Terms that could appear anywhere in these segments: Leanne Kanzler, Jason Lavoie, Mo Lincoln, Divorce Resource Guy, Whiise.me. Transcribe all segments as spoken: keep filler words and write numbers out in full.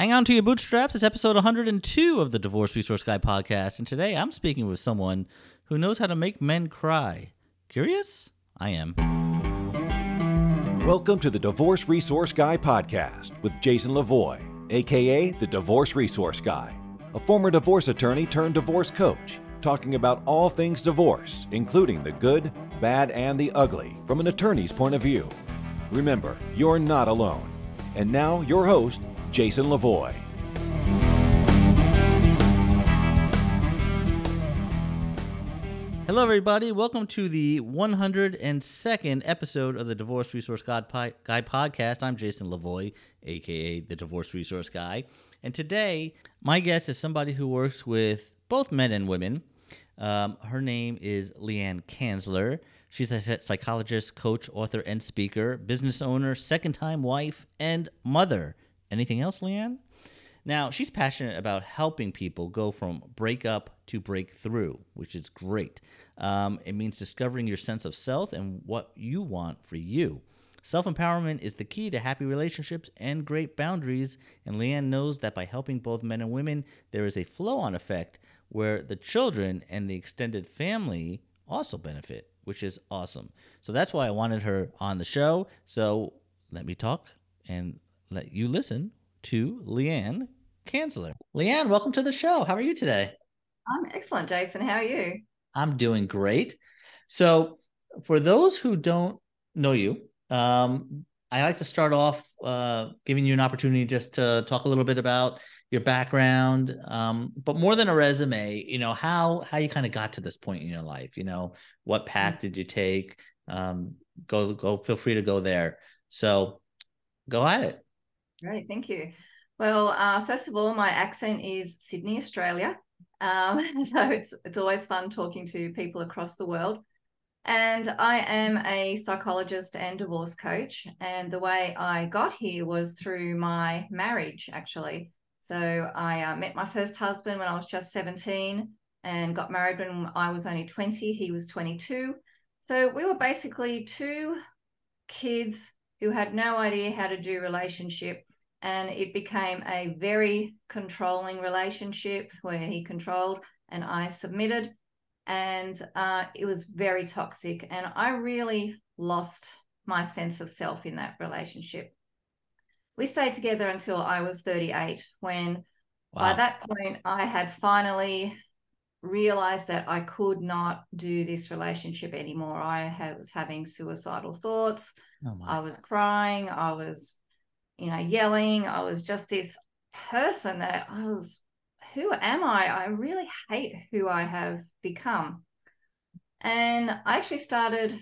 Hang on to your bootstraps. It's episode one hundred two of the Divorce Resource Guy podcast, and today I'm speaking with someone who knows how to make men cry. Curious? I am. Welcome to the Divorce Resource Guy podcast with Jason Lavoie, a k a the Divorce Resource Guy, a former divorce attorney turned divorce coach, talking about all things divorce, including the good, bad, and the ugly from an attorney's point of view. Remember, you're not alone. And now, your host, Jason Lavoie. Hello, everybody. Welcome to the one hundred second episode of the Divorce Resource Guy podcast. I'm Jason Lavoie, a k a the Divorce Resource Guy. And today, my guest is somebody who works with both men and women. Um, her name is Leanne Kanzler. She's a psychologist, coach, author, and speaker, business owner, second-time wife, and mother. Anything else, Leanne? Now, she's passionate about helping people go from breakup to breakthrough, which is great. Um, it means discovering your sense of self and what you want for you. Self-empowerment is the key to happy relationships and great boundaries, and Leanne knows that by helping both men and women, there is a flow-on effect where the children and the extended family also benefit, which is awesome. So that's why I wanted her on the show. So let me talk and let you listen to Leanne Kanzler. Leanne, welcome to the show. How are you today? I'm excellent, Jason. How are you? I'm doing great. So for those who don't know you, um, I like to start off uh, giving you an opportunity just to talk a little bit about your background, um, but more than a resume, you know, how how you kind of got to this point in your life, you know, what path did you take? Um, go, go, feel free to go there. So go at it. Great, thank you. Well, uh, first of all, my accent is Sydney, Australia. Um, so it's it's always fun talking to people across the world. And I am a psychologist and divorce coach. And the way I got here was through my marriage, actually. So I uh, met my first husband when I was just seventeen and got married when I was only twenty. He was twenty-two. So we were basically two kids who had no idea how to do relationship. And it became a very controlling relationship where he controlled and I submitted. And uh, it was very toxic. And I really lost my sense of self in that relationship. We stayed together until I was thirty-eight, when wow. By that point, I had finally realized that I could not do this relationship anymore. I was having suicidal thoughts. Oh my. I was crying. I was, you know, yelling. I was just this person that I was, who am I? I really hate who I have become. And I actually started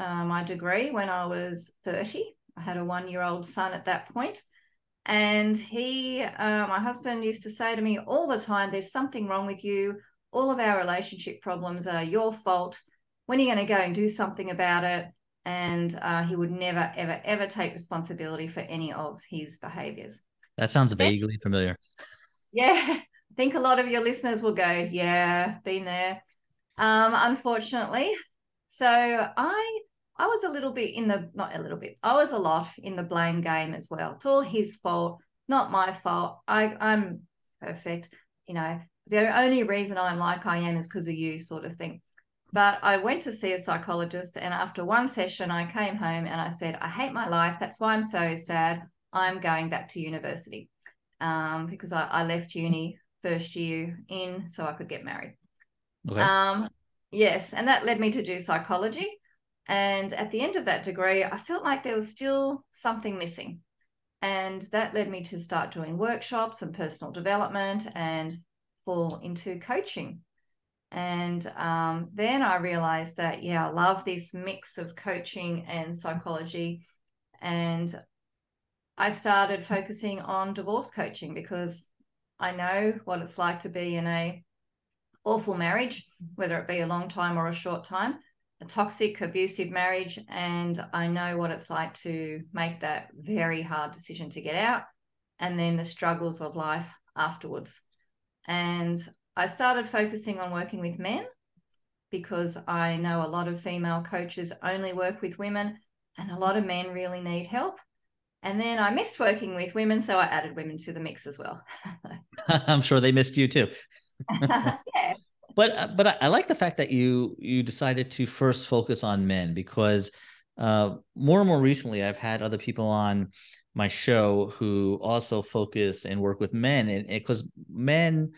uh, my degree when I was thirty. I had a one-year-old son at that point. And he, uh, my husband used to say to me all the time, there's something wrong with you. All of our relationship problems are your fault. When are you going to go and do something about it? And uh, he would never, ever, ever take responsibility for any of his behaviors. That sounds vaguely familiar. Yeah, I think a lot of your listeners will go, yeah, been there, um, unfortunately. So I... I was a little bit in the, not a little bit, I was a lot in the blame game as well. It's all his fault, not my fault. I, I'm perfect. You know, the only reason I'm like I am is because of you, sort of thing. But I went to see a psychologist, and after one session, I came home and I said, I hate my life. That's why I'm so sad. I'm going back to university um, because I, I left uni first year in so I could get married. Okay. Um, yes, and that led me to do psychology. And at the end of that degree, I felt like there was still something missing. And that led me to start doing workshops and personal development and fall into coaching. And um, then I realized that, yeah, I love this mix of coaching and psychology. And I started focusing on divorce coaching because I know what it's like to be in a awful marriage, whether it be a long time or a short time. A toxic, abusive marriage, and I know what it's like to make that very hard decision to get out and then the struggles of life afterwards. And I started focusing on working with men because I know a lot of female coaches only work with women and a lot of men really need help. And then I missed working with women, so I added women to the mix as well. I'm sure they missed you too. Yeah. But but I, I like the fact that you you decided to first focus on men, because uh, more and more recently, I've had other people on my show who also focus and work with men, and because men,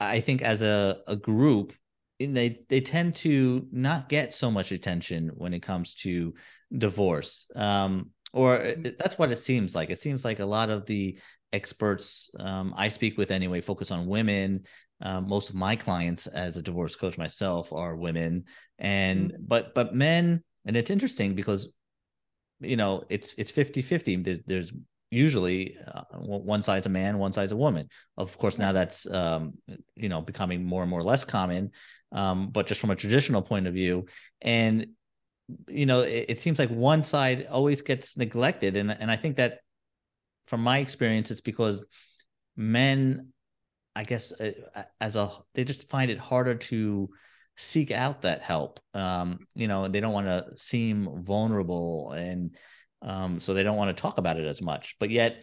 I think as a, a group, they they tend to not get so much attention when it comes to divorce, um, or that's what it seems like. It seems like a lot of the experts um, I speak with anyway focus on women. Uh, most of my clients as a divorce coach myself are women, and mm-hmm. but but men, and it's interesting because, you know, it's it's fifty fifty. There, there's usually uh, one side's a man, one side's a woman. Of course, now that's um, you know, becoming more and more less common, um, but just from a traditional point of view. And you know, it, it seems like one side always gets neglected, and and I think that from my experience, it's because men, I guess, as a, they just find it harder to seek out that help. Um, you know, they don't want to seem vulnerable, and um, so they don't want to talk about it as much. But yet,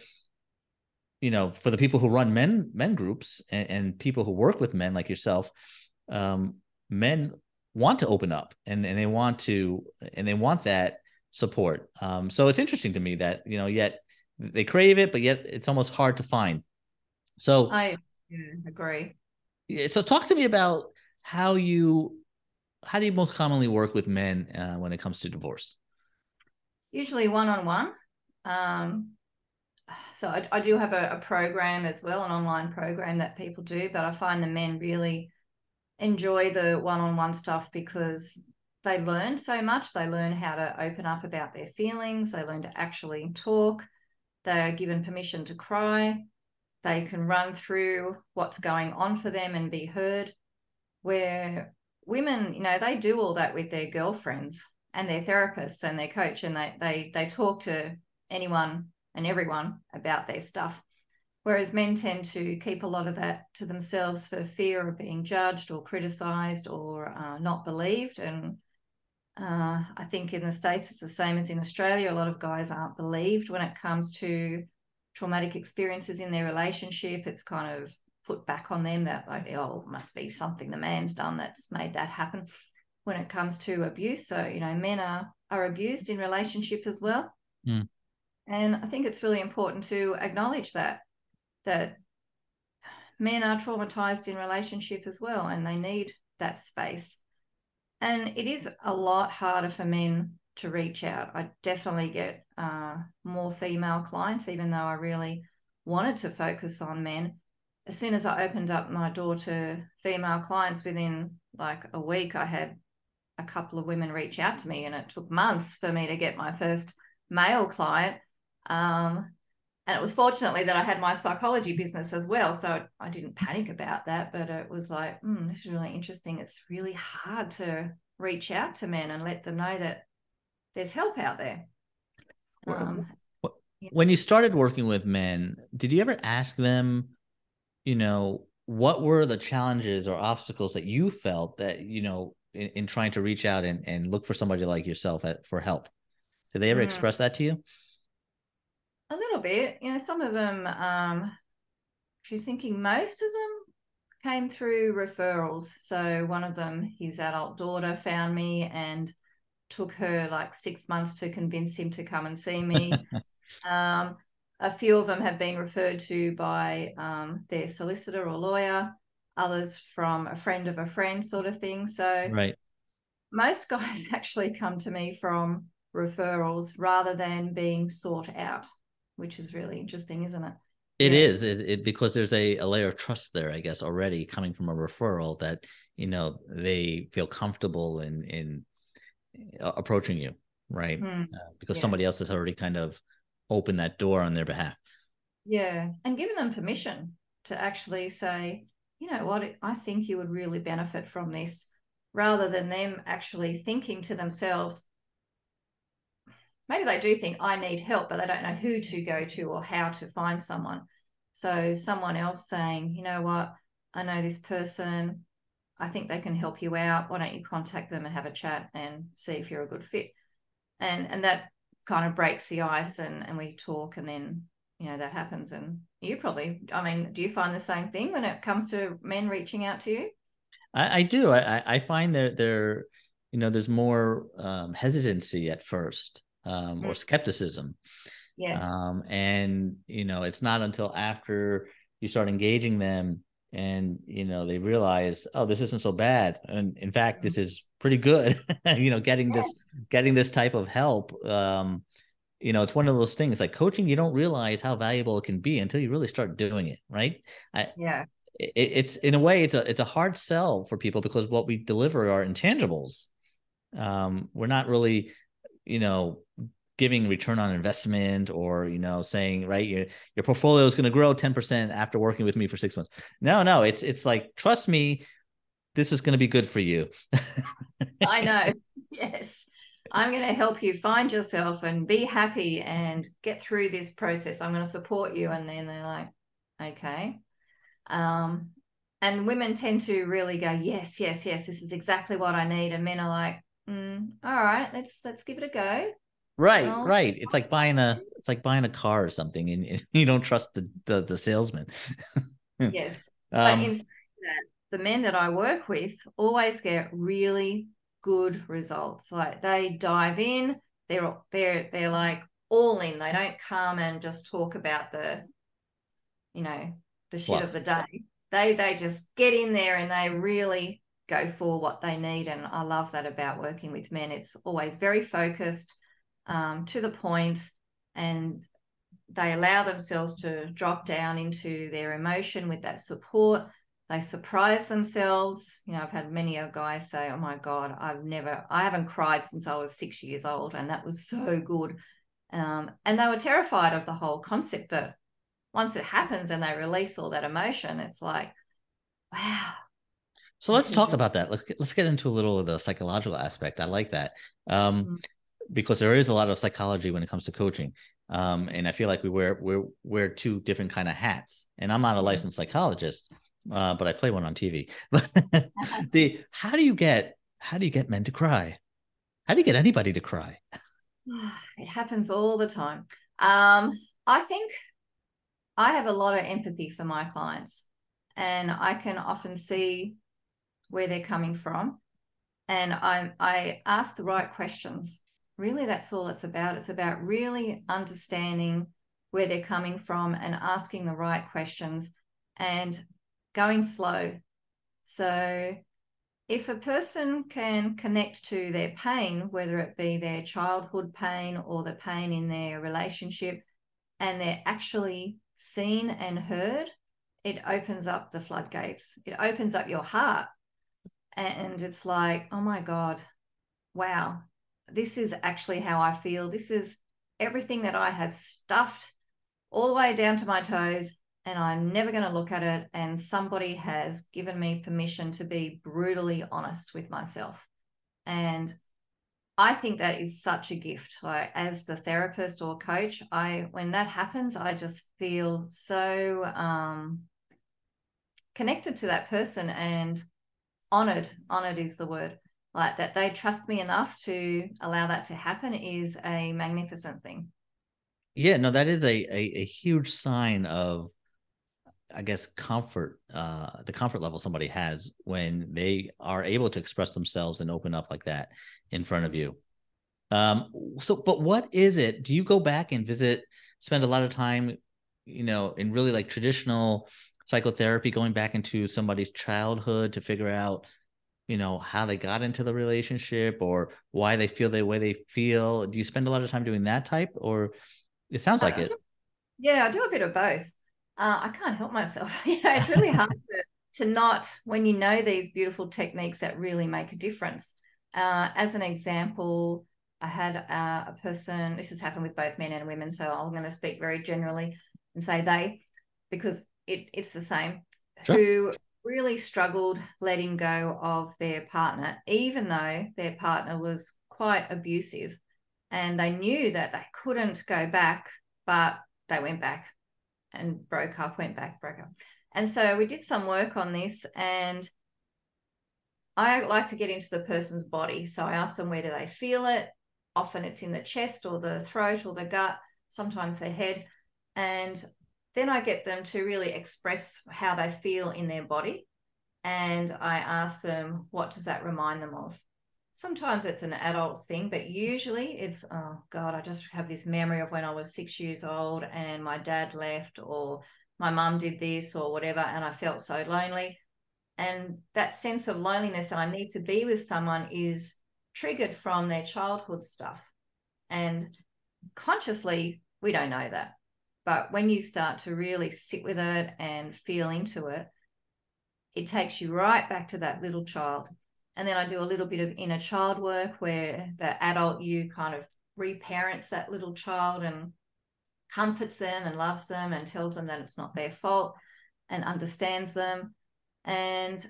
you know, for the people who run men, men groups and, and people who work with men like yourself, um, men want to open up, and, and they want to, and they want that support. Um, so it's interesting to me that, you know, yet they crave it, but yet it's almost hard to find. So I Yeah, agree. Yeah, so talk to me about how you, how do you most commonly work with men uh, when it comes to divorce? Usually one-on-one. Um, so I, I do have a, a program as well, an online program that people do, but I find the men really enjoy the one-on-one stuff because they learn so much. They learn how to open up about their feelings. They learn to actually talk. They are given permission to cry. They can run through what's going on for them and be heard, where women, you know, they do all that with their girlfriends and their therapist and their coach, and they they they talk to anyone and everyone about their stuff, whereas men tend to keep a lot of that to themselves for fear of being judged or criticized or uh, not believed. And uh, I think in the States it's the same as in Australia. A lot of guys aren't believed when it comes to traumatic experiences in their relationship. It's kind of put back on them that, like, oh, must be something the man's done that's made that happen when it comes to abuse. So, you know, men are are abused in relationship as well. Mm. And I think it's really important to acknowledge that, that men are traumatized in relationship as well, and they need that space. And it is a lot harder for men to reach out. I definitely get uh, more female clients, even though I really wanted to focus on men. As soon as I opened up my door to female clients, within like a week, I had a couple of women reach out to me, and it took months for me to get my first male client. Um, and it was fortunately that I had my psychology business as well, so I didn't panic about that, but it was like, mm, this is really interesting. It's really hard to reach out to men and let them know that there's help out there. Um, when you started working with men, did you ever ask them, you know, what were the challenges or obstacles that you felt that, you know, in, in trying to reach out and, and look for somebody like yourself at, for help? Did they ever mm. express that to you? A little bit. You know, some of them, um, she's thinking most of them came through referrals. So one of them, his adult daughter found me, and took her like six months to convince him to come and see me. Um, a few of them have been referred to by um, their solicitor or lawyer, others from a friend of a friend sort of thing. So right. Most guys actually come to me from referrals rather than being sought out, which is really interesting, isn't it? It yes. is it, because there's a, a layer of trust there, I guess, already coming from a referral that, you know, they feel comfortable in, in, approaching you, right? Mm, uh, because yes. somebody else has already kind of opened that door on their behalf. Yeah, and giving them permission to actually say, you know what, I think you would really benefit from this, rather than them actually thinking to themselves, maybe they do think I need help, but they don't know who to go to or how to find someone. So someone else saying, you know what, I know this person, I think they can help you out. Why don't you contact them and have a chat and see if you're a good fit? And and that kind of breaks the ice and, and we talk, and then, you know, that happens. And you probably, I mean, do you find the same thing when it comes to men reaching out to you? I, I do. I, I find that there, you know, there's more um, hesitancy at first um, or skepticism. Yes. Um, and, you know, it's not until after you start engaging them and, you know, they realize, oh, this isn't so bad. And in fact, this is pretty good. you know, getting yes. this, getting this type of help. Um, you know, it's one of those things like coaching. You don't realize how valuable it can be until you really start doing it. Right. I, yeah. It, it's in a way, it's a, it's a hard sell for people because what we deliver are intangibles. Um, we're not really, you know, giving return on investment or, you know, saying, right, your, your portfolio is going to grow ten percent after working with me for six months. No, no, it's, it's like, trust me, this is going to be good for you. I know. Yes. I'm going to help you find yourself and be happy and get through this process. I'm going to support you. And then they're like, okay. Um, and women tend to really go, yes, yes, yes, this is exactly what I need. And men are like, mm, all right, let's, let's give it a go. Right, oh, right. It's like buying a, it's like buying a car or something, and, and you don't trust the the, the salesman. Yes, um, but in saying that, the men that I work with always get really good results. Like they dive in, they're they're they're like all in. They don't come and just talk about the, you know, the shit wow. of the day. They they just get in there and they really go for what they need. And I love that about working with men. It's always very focused. Um, to the point, and they allow themselves to drop down into their emotion with that support. They surprise themselves. You know, I've had many a guy say, oh my God, I've never, I haven't cried since I was six years old. And that was so good. Um, and they were terrified of the whole concept. But once it happens and they release all that emotion, it's like, wow. So let's talk about that. Let's get, let's get into a little of the psychological aspect. I like that. Um, mm-hmm. Because there is a lot of psychology when it comes to coaching. Um, and I feel like we wear, we're, we're two different kind of hats, and I'm not a licensed psychologist, uh, but I play one on T V. But the, how do you get, how do you get men to cry? How do you get anybody to cry? It happens all the time. Um, I think I have a lot of empathy for my clients, and I can often see where they're coming from. And I, I ask the right questions. Really, that's all it's about. It's about really understanding where they're coming from and asking the right questions and going slow. So if a person can connect to their pain, whether it be their childhood pain or the pain in their relationship, and they're actually seen and heard, it opens up the floodgates. It opens up your heart. And it's like, oh my God, wow. This is actually how I feel. This is everything that I have stuffed all the way down to my toes, and I'm never going to look at it. And somebody has given me permission to be brutally honest with myself. And I think that is such a gift. Like as the therapist or coach, I, when that happens, I just feel so um, connected to that person and honored. Honored is the word. Like that they trust me enough to allow that to happen is a magnificent thing. Yeah, no, that is a a, a huge sign of, I guess, comfort, uh, the comfort level somebody has when they are able to express themselves and open up like that in front of you. Um, so, but what is it? Do you go back and visit, spend a lot of time, you know, in really like traditional psychotherapy, going back into somebody's childhood to figure out, you know, how they got into the relationship or why they feel the way they feel? Do you spend a lot of time doing that type, or it sounds like it? Yeah, I do a bit of both. Uh, I can't help myself. You know, it's really hard to, to not, when you know these beautiful techniques that really make a difference. Uh, as an example, I had uh, a person, this has happened with both men and women, so I'm going to speak very generally and say they, because it, it's the same, sure. who really struggled letting go of their partner, even though their partner was quite abusive, and they knew that they couldn't go back, but they went back and broke up, went back, broke up. And so we did some work on this, and I like to get into the person's body. So I asked them, where do they feel it? Often it's in the chest or the throat or the gut, sometimes the head. And then I get them to really express how they feel in their body. And I ask them, what does that remind them of? Sometimes it's an adult thing, but usually it's, oh God, I just have this memory of when I was six years old and my dad left, or my mum did this or whatever, and I felt so lonely. And that sense of loneliness and I need to be with someone is triggered from their childhood stuff. And consciously, we don't know that. But when you start to really sit with it and feel into it, it takes you right back to that little child. And then I do a little bit of inner child work where the adult you kind of reparents that little child and comforts them and loves them and tells them that it's not their fault and understands them. And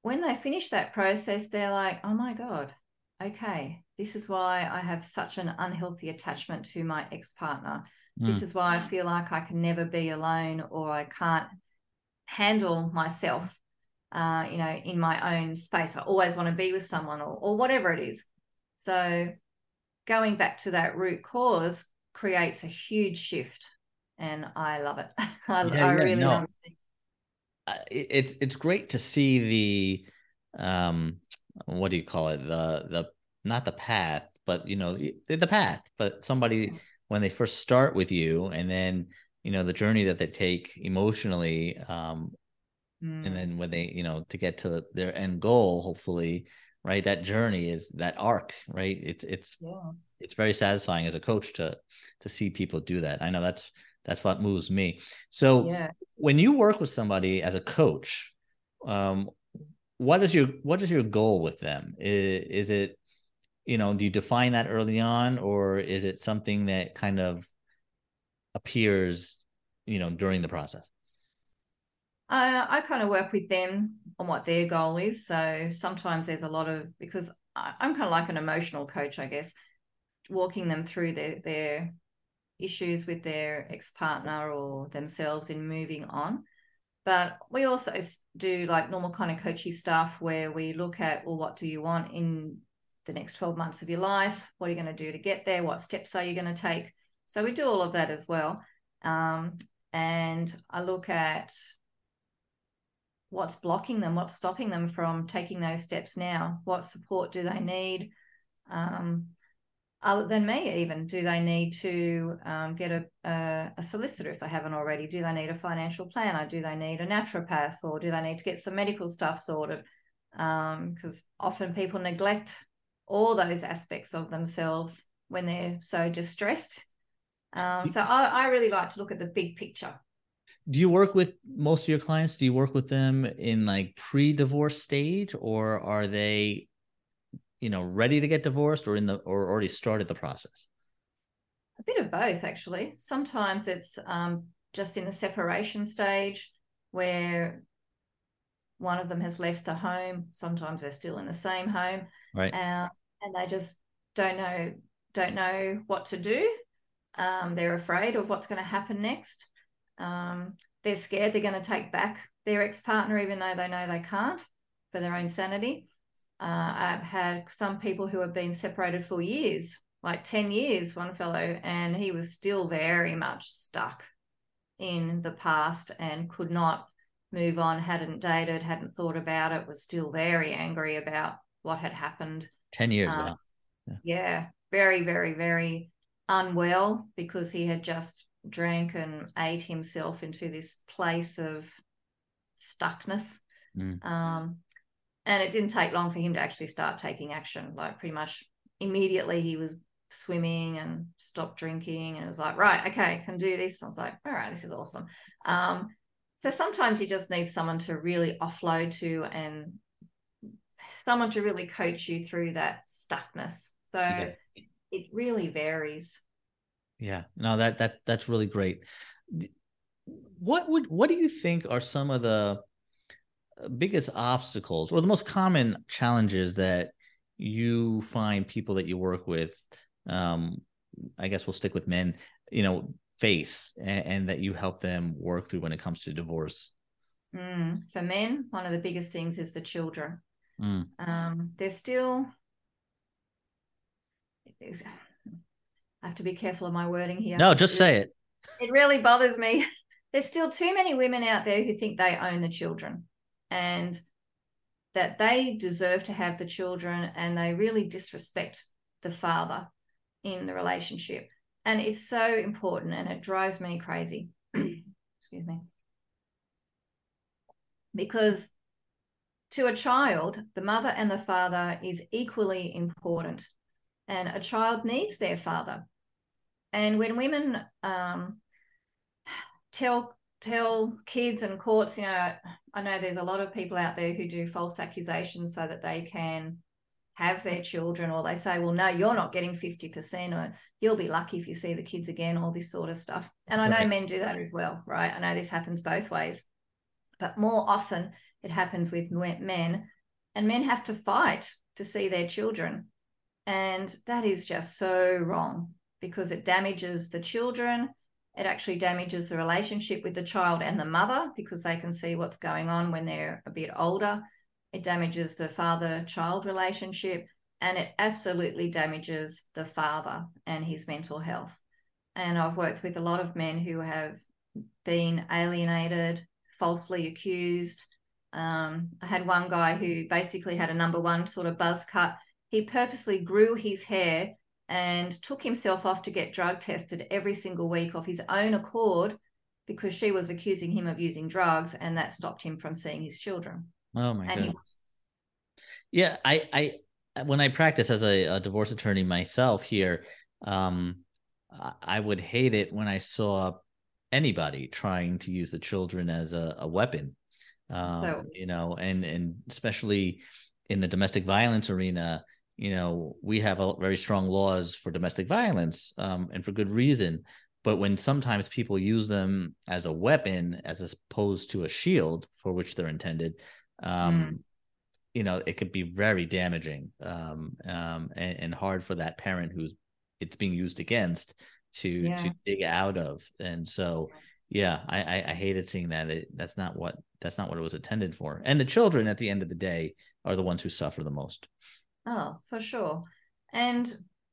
when they finish that process, they're like, oh my God, okay, this is why I have such an unhealthy attachment to my ex-partner. Mm. This is why I feel like I can never be alone, or I can't handle myself. Uh, you know, in my own space, I always want to be with someone, or, or whatever it is. So going back to that root cause creates a huge shift, and I love it. I, yeah, I really no. love it. Uh, it. It's it's great to see the, um, what do you call it? The the not the path, but you know the, the path. But somebody when they first start with you, and then you know the journey that they take emotionally. Um, And then when they, you know, to get to their end goal, hopefully, right, that journey is that arc, right? It's, it's, yes. it's very satisfying as a coach to, to see people do that. I know that's, that's what moves me. So yeah. when you work with somebody as a coach, um, what is your, what is your goal with them? Is, is it, you know, do you define that early on, or is it something that kind of appears, you know, during the process? Uh, I kind of work with them on what their goal is. So sometimes there's a lot of, because I, I'm kind of like an emotional coach, I guess, walking them through their, their issues with their ex-partner or themselves in moving on. But we also do like normal kind of coachy stuff where we look at, well, what do you want in the next twelve months of your life? What are you going to do to get there? What steps are you going to take? So we do all of that as well. Um, and I look at what's blocking them, what's stopping them from taking those steps now, what support do they need, um, other than me even, do they need to um, get a, a, a solicitor if they haven't already, do they need a financial planner, do they need a naturopath, or do they need to get some medical stuff sorted, um, because often people neglect all those aspects of themselves when they're so distressed. Um, so I, I really like to look at the big picture. Do you work with most of your clients? Do you work with them in like pre-divorce stage, or are they, you know, ready to get divorced, or in the, or already started the process? A bit of both, actually. Sometimes it's um, just in the separation stage where one of them has left the home. Sometimes they're still in the same home, right? Uh, and they just don't know, don't know what to do. Um, they're afraid of what's going to happen next. Um, they're scared they're going to take back their ex-partner, even though they know they can't, for their own sanity. Uh, I've had some people who have been separated for years, like ten years, one fellow, and he was still very much stuck in the past and could not move on, hadn't dated, hadn't thought about it, was still very angry about what had happened. ten years um, now. Yeah. yeah, very, very, very unwell, because he had just drank and ate himself into this place of stuckness. Mm. Um, and it didn't take long for him to actually start taking action. Like pretty much immediately he was swimming and stopped drinking, and it was like, right, okay, I can do this. I was like, all right, this is awesome. Um, so sometimes you just need someone to really offload to, and someone to really coach you through that stuckness. So yeah. it really varies. Yeah, no, that, that, that's really great. What would, what do you think are some of the biggest obstacles or the most common challenges that you find people that you work with, um, I guess we'll stick with men, you know, face, and, and that you help them work through when it comes to divorce? Mm, for men, one of the biggest things is the children. Mm. Um, they're still, I have to be careful of my wording here. No, just say it. It really bothers me. There's still too many women out there who think they own the children and that they deserve to have the children, and they really disrespect the father in the relationship. And it's so important, and it drives me crazy. Excuse me. Because to a child, the mother and the father is equally important, and a child needs their father. And when women um, tell tell kids and courts, you know, I know there's a lot of people out there who do false accusations so that they can have their children, or they say, well, no, you're not getting fifty percent, or you'll be lucky if you see the kids again, all this sort of stuff. And I know right. men do that as well, right? I know this happens both ways, but more often it happens with men, and men have to fight to see their children. And that is just so wrong, because it damages the children. It actually damages the relationship with the child and the mother, because they can see what's going on when they're a bit older. It damages the father-child relationship, and it absolutely damages the father and his mental health. And I've worked with a lot of men who have been alienated, falsely accused. Um, I had one guy who basically had a number one sort of buzz cut. He purposely grew his hair and took himself off to get drug tested every single week of his own accord, because she was accusing him of using drugs, and that stopped him from seeing his children. Oh my god! Yeah, I, I, when I practice as a, a divorce attorney myself here, um, I would hate it when I saw anybody trying to use the children as a, a weapon. Um, so, you know, and and especially in the domestic violence arena, you know, we have a, very strong laws for domestic violence, um, and for good reason. But when sometimes people use them as a weapon, as opposed to a shield for which they're intended. Um, mm. You know, it could be very damaging, um, um, and, and hard for that parent who's it's being used against to yeah. to dig out of. And so, yeah, I, I, I hated seeing that. It, that's not what that's not what it was intended for. And the children, at the end of the day, are the ones who suffer the most. Oh, for sure. And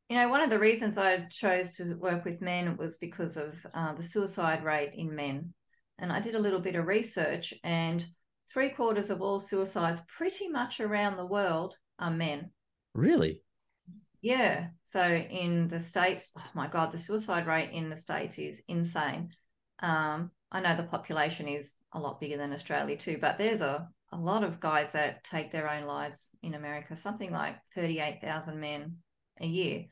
you know, one of the reasons I chose to work with men was because of uh, the suicide rate in men. And I did a little bit of research, and Three quarters of all suicides pretty much around the world are men. Really? Yeah. So in the States, oh my God, the suicide rate in the States is insane. Um, I know the population is a lot bigger than Australia too, but there's a, a lot of guys that take their own lives in America, something like thirty-eight thousand men a year.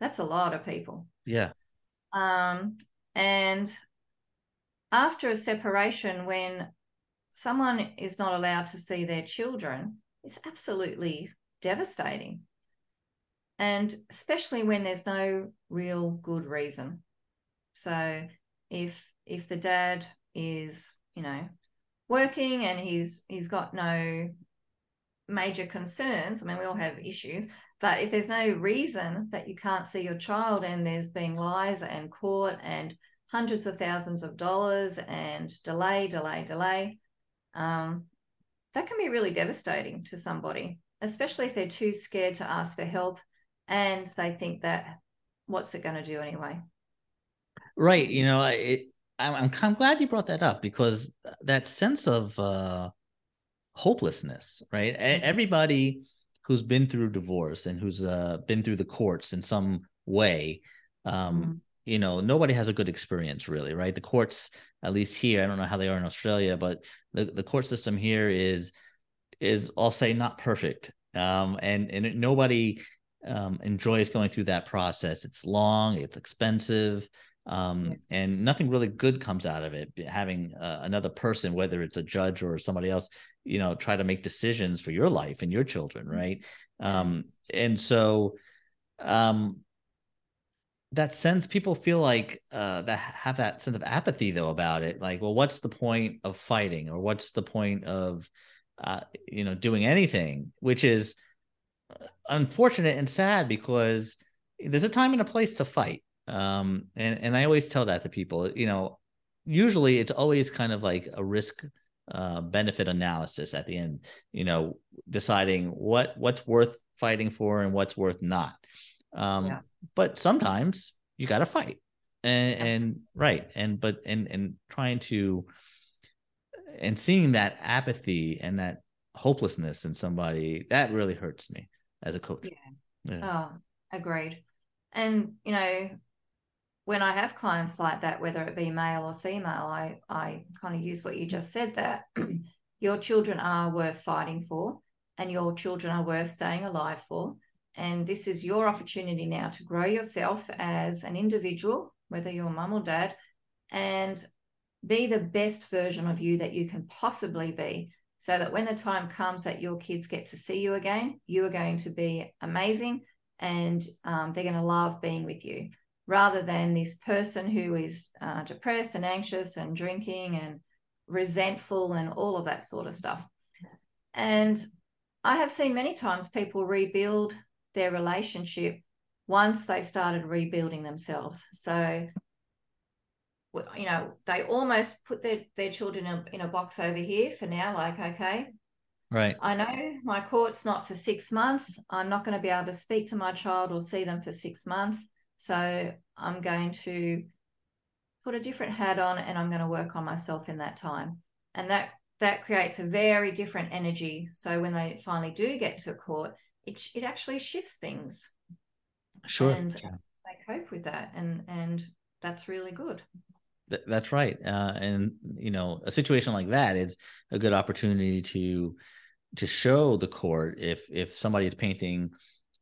That's a lot of people. Yeah. Um, and after a separation, when someone is not allowed to see their children, it's absolutely devastating. And especially when there's no real good reason. So if if the dad is, you know, working and he's he's got no major concerns, I mean, we all have issues, but if there's no reason that you can't see your child, and there's been lies and court and hundreds of thousands of dollars and delay, delay, delay, Um, that can be really devastating to somebody, especially if they're too scared to ask for help, and they think that what's it going to do anyway? Right. You know, I, I'm, I'm glad you brought that up, because that sense of uh, hopelessness, right? Mm-hmm. Everybody who's been through divorce and who's uh, been through the courts in some way, um, mm-hmm. you know, nobody has a good experience really, right? The courts, at least here, I don't know how they are in Australia, but the, the court system here is, is I'll say not perfect. Um, and, and nobody um, enjoys going through that process. It's long, it's expensive, um, yeah. and nothing really good comes out of it. Having uh, another person, whether it's a judge or somebody else, you know, try to make decisions for your life and your children, right? Um, and so, um, that sense, people feel like uh, that have that sense of apathy though about it. Like, well, what's the point of fighting, or what's the point of, uh, you know, doing anything, which is unfortunate and sad, because there's a time and a place to fight. Um, and, and I always tell that to people, you know, usually it's always kind of like a risk uh, benefit analysis at the end, you know, deciding what what's worth fighting for and what's worth not. Um, yeah. But sometimes you got to fight and, and right. And, but, and, and trying to, and seeing that apathy and that hopelessness in somebody, that really hurts me as a coach. Yeah. Yeah. Oh, agreed. And, you know, when I have clients like that, whether it be male or female, I, I kind of use what you just said, that your children are worth fighting for and your children are worth staying alive for. And this is your opportunity now to grow yourself as an individual, whether you're mum or dad, and be the best version of you that you can possibly be, so that when the time comes that your kids get to see you again, you are going to be amazing, and um, they're going to love being with you, rather than this person who is uh, depressed and anxious and drinking and resentful and all of that sort of stuff. And I have seen many times people rebuild their relationship once they started rebuilding themselves. So, you know, they almost put their, their children in a, in a box over here for now, like, okay, right, I know my court's not for six months. I'm not going to be able to speak to my child or see them for six months. So I'm going to put a different hat on and I'm going to work on myself in that time. And that, that creates a very different energy. So when they finally do get to court, it, it actually shifts things. Sure. And they cope with that. And, and that's really good. Th- that's right. Uh, and, you know, a situation like that is a good opportunity to, to show the court, if, if somebody is painting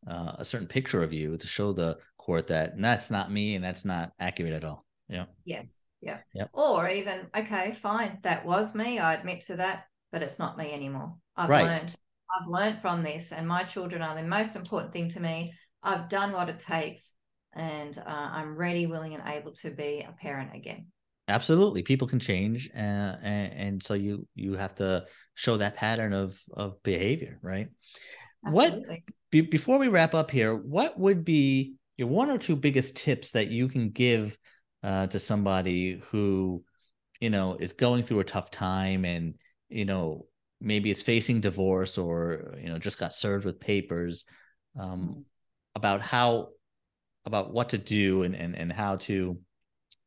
uh, a certain picture of you, to show the court that, and that's not me and that's not accurate at all. Yeah. Yes. Yeah. Yep. Or even, okay, fine. That was me. I admit to that, but it's not me anymore. I've right. learned, I've learned from this, and my children are the most important thing to me. I've done what it takes, and uh, I'm ready, willing, and able to be a parent again. Absolutely. People can change. Uh, and, and so you, you have to show that pattern of, of behavior, right? Absolutely. What, be, before we wrap up here, what would be your one or two biggest tips that you can give uh, to somebody who, you know, is going through a tough time and, you know, maybe is facing divorce or, you know, just got served with papers, um, about how, about what to do and, and, and how to,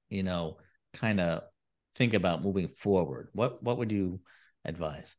you know, kind of think about moving forward? What, what would you advise?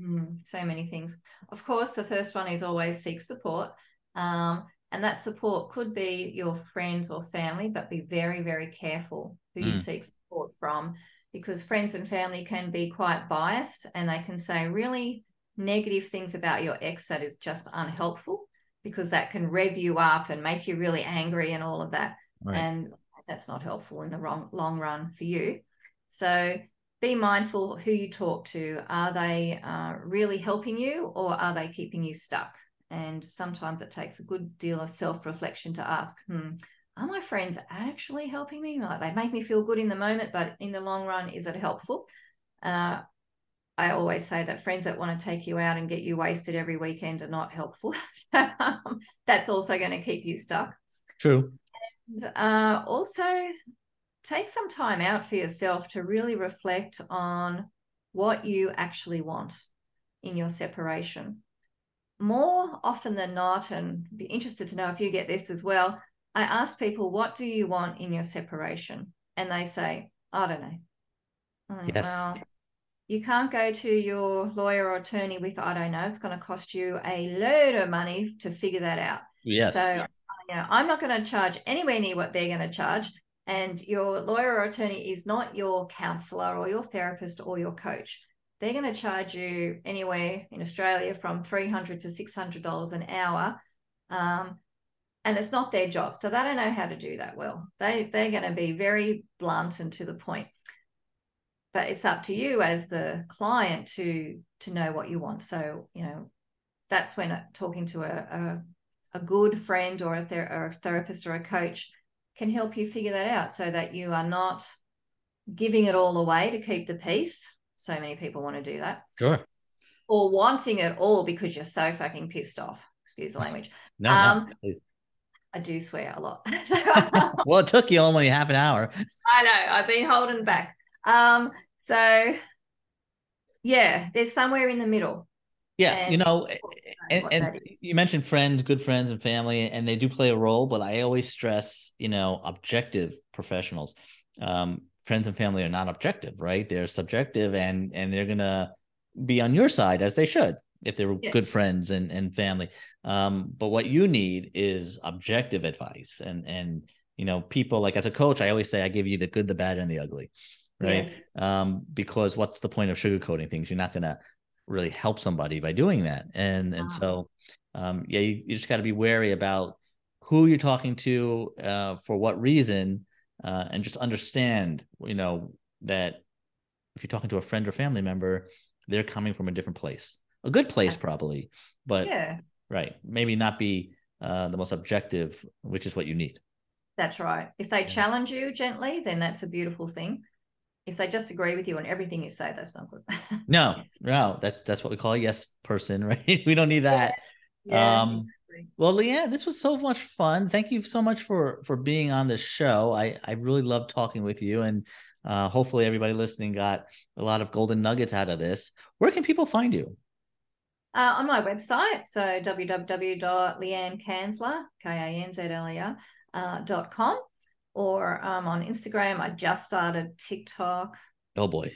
Mm, so many things. Of course, the first one is always seek support. Um, And that support could be your friends or family, but be very, very careful who mm. you seek support from, because friends and family can be quite biased and they can say really negative things about your ex that is just unhelpful, because that can rev you up and make you really angry and all of that. Right. And that's not helpful in the wrong, long run for you. So be mindful who you talk to. Are they uh, really helping you, or are they keeping you stuck? And sometimes it takes a good deal of self-reflection to ask, hmm, are my friends actually helping me? Like, they make me feel good in the moment, but in the long run, is it helpful? Uh, I always say that friends that want to take you out and get you wasted every weekend are not helpful. um, that's also going to keep you stuck. True. And uh, also take some time out for yourself to really reflect on what you actually want in your separation. More often than not, and be interested to know if you get this as well, I ask people, what do you want in your separation? And they say, I don't know. I'm like, yes. Well, you can't go to your lawyer or attorney with, I don't know. It's going to cost you a load of money to figure that out. Yes. So yeah. You know, I'm not going to charge anywhere near what they're going to charge. And your lawyer or attorney is not your counselor or your therapist or your coach. They're going to charge you anywhere in Australia from three hundred dollars to six hundred dollars an hour. Um, and it's not their job. So they don't know how to do that well. They, they're going to be very blunt and to the point. But it's up to you as the client to, to know what you want. So, you know, that's when talking to a, a, a good friend or a, ther- or a therapist or a coach can help you figure that out, so that you are not giving it all away to keep the peace. So many people want to do that. Sure. Or wanting it all because you're so fucking pissed off. Excuse the language. No, um, no, I do swear a lot. Well, it took you only half an hour. I know. I've been holding back. Um, so, yeah, there's somewhere in the middle. Yeah, and, you know, and, and you mentioned friends, good friends and family, and they do play a role, but I always stress, you know, objective professionals. Um, friends and family are not objective, right? They're subjective, and and they're going to be on your side, as they should, if they were yes. good friends and, and family. Um, but what you need is objective advice. And, and you know, people, like as a coach, I always say I give you the good, the bad, and the ugly, right? Yes. Um, because what's the point of sugarcoating things? You're not going to really help somebody by doing that. And, wow. and so, um, yeah, you, you just got to be wary about who you're talking to, uh, for what reason, uh, and just understand, you know, that if you're talking to a friend or family member, they're coming from a different place, a good place Absolutely. probably, but yeah. right. Maybe not be, uh, the most objective, which is what you need. That's right. If they yeah. challenge you gently, then that's a beautiful thing. If they just agree with you on everything you say, that's not good. no, no, that's that's what we call a yes person, right? We don't need that. Yeah. Yeah, um, exactly. Well, Leanne, this was so much fun. Thank you so much for for being on the show. I I really love talking with you, and uh, hopefully everybody listening got a lot of golden nuggets out of this. Where can people find you? Uh, on my website, so w w w dot leanne kanzler k a n z l e r uh, dot com. Or um, on Instagram, I just started TikTok. Oh, boy.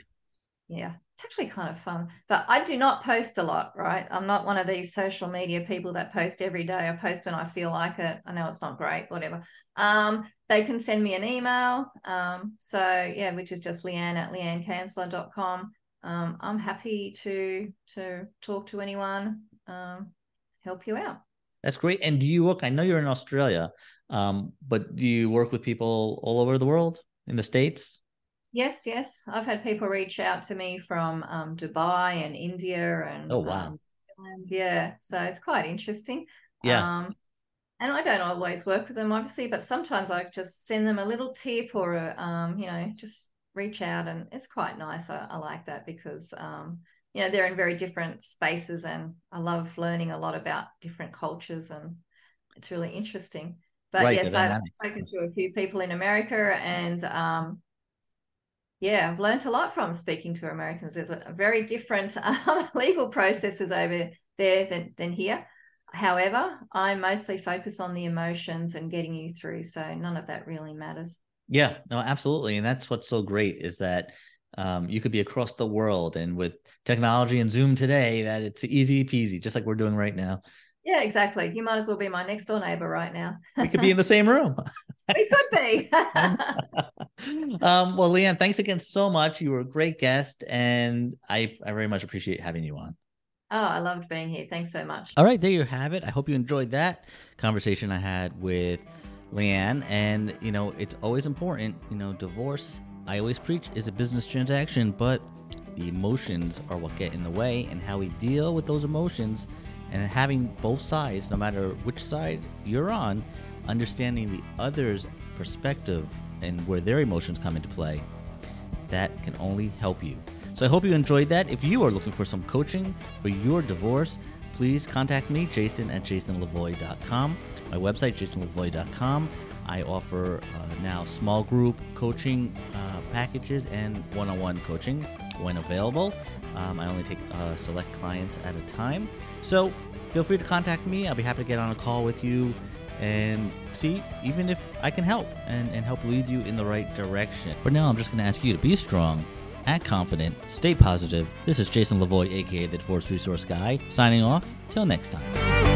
Yeah, it's actually kind of fun. But I do not post a lot, right? I'm not one of these social media people that post every day. I post when I feel like it. I know it's not great, whatever. Um, they can send me an email. Um, so, yeah, which is just leanne at leanne kanzler dot com. Um, I'm happy to, to talk to anyone, um, help you out. That's great. And do you work? I know you're in Australia, um, but do you work with people all over the world in the States? Yes, yes. I've had people reach out to me from um, Dubai and India and oh wow, um, and yeah. So it's quite interesting. Yeah. Um, and I don't always work with them, obviously, but sometimes I just send them a little tip or a, um, you know, just reach out, and it's quite nice. I, I like that because. Um, You know, they're in very different spaces, and I love learning a lot about different cultures, and it's really interesting. But right, yes, I've nice. spoken to a few people in America, and um, yeah, I've learned a lot from speaking to Americans. There's a, a very different um, legal processes over there than, than here. However, I mostly focus on the emotions and getting you through, so none of that really matters. Yeah, no, absolutely. And that's what's so great is that Um, you could be across the world, and with technology and Zoom today, that it's easy peasy, just like we're doing right now. Yeah, exactly. You might as well be my next door neighbor right now. We could be in the same room. We could be. um, well, Leanne, thanks again so much. You were a great guest, and I, I very much appreciate having you on. Oh, I loved being here. Thanks so much. All right, there you have it. I hope you enjoyed that conversation I had with Leanne. And, you know, it's always important, you know, divorce, I always preach, is a business transaction, but the emotions are what get in the way, and how we deal with those emotions, and having both sides, no matter which side you're on, understanding the other's perspective and where their emotions come into play, that can only help you. So I hope you enjoyed that. If you are looking for some coaching for your divorce, please contact me, Jason at jason lavoie dot com. My website, jason lavoie dot com. I offer uh, now small group coaching uh, packages and one-on-one coaching when available. Um, I only take uh, select clients at a time. So feel free to contact me. I'll be happy to get on a call with you and see even if I can help and, and help lead you in the right direction. For now, I'm just going to ask you to be strong, act confident, stay positive. This is Jason Lavoie, a k a the Divorce Resource Guy, signing off. Till next time.